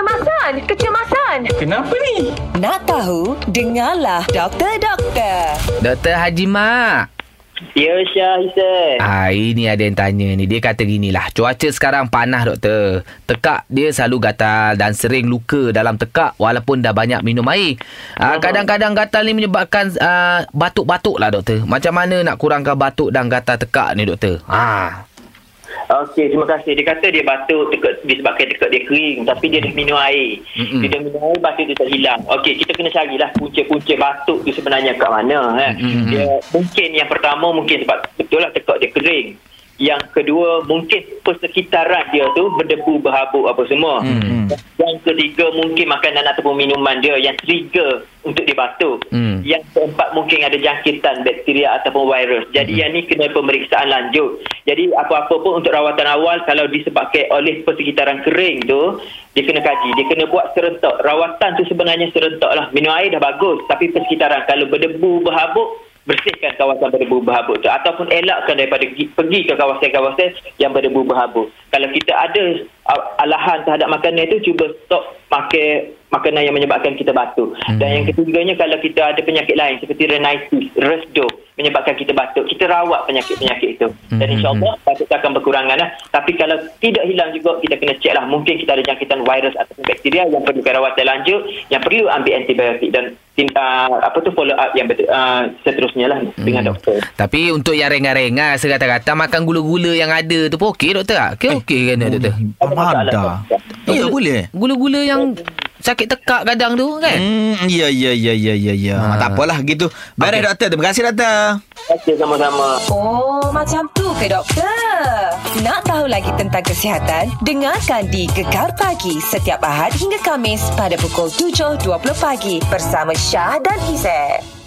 Kecemasan. Kenapa ni? Nak tahu? Dengarlah doktor. Doktor Haji Mak. Ya, Syahizah. Ini ada yang tanya ni. Dia kata gini lah. Cuaca sekarang panas, doktor. Tekak dia selalu gatal dan sering luka dalam tekak walaupun dah banyak minum air. Kadang-kadang gatal ni menyebabkan batuk-batuk lah, doktor. Macam mana nak kurangkan batuk dan gatal tekak ni, doktor? Okey, terima kasih. Dia kata dia batuk disebabkan tekak dia kering. Tapi dia dah minum air. Dia dah minum air, batuk tu tak hilang. Okey, kita kena carilah punca-punca batuk tu sebenarnya kat mana. Dia, mungkin yang pertama, mungkin sebab betul lah tekak dia kering. Yang kedua, mungkin persekitaran dia tu berdebu, berhabuk apa semua. Yang ketiga, mungkin makanan ataupun minuman dia yang trigger untuk dia batuk. Yang keempat, mungkin ada jangkitan bakteria ataupun virus. Jadi yang ni kena pemeriksaan lanjut. Jadi apa-apa pun untuk rawatan awal, kalau disebabkan oleh persekitaran kering tu, dia kena kaji, dia kena buat serentak. Rawatan tu sebenarnya serentak lah. Minum air dah bagus, tapi persekitaran kalau berdebu, berhabuk, bersihkan kawasan berdebu berhabuk tu, ataupun elakkan daripada pergi ke kawasan-kawasan yang berdebu berhabuk. Kalau kita ada alahan terhadap makanan itu, cuba stop pakai makanan yang menyebabkan kita batuk. Dan yang ketiganya, kalau kita ada penyakit lain seperti rhinitis, resdo, menyebabkan kita batuk, kita rawat penyakit-penyakit itu. Dan insyaAllah batuk akan berkurangan lah. Tapi kalau tidak hilang juga, kita kena cek lah. Mungkin kita ada jangkitan virus ataupun bakteria yang perlu rawatan lanjut, yang perlu ambil antibiotik dan follow up yang seterusnya lah dengan doktor. Tapi untuk yang ringan-ringan, sekata-kata makan gula-gula yang ada tu pun okey, doktor? Okey kan, doktor? Faham dah. Ya, boleh. Gula-gula yang sakit tekak kadang tu kan. Ya. Tak apalah gitu. Baik, doktor. Terima kasih, doktor. Okey, sama-sama. Oh, macam tu ke, doktor? Nak tahu lagi tentang kesihatan? Dengarkan di Gegar Pagi setiap Ahad hingga Khamis pada pukul 7.20 pagi bersama Syah dan Hise.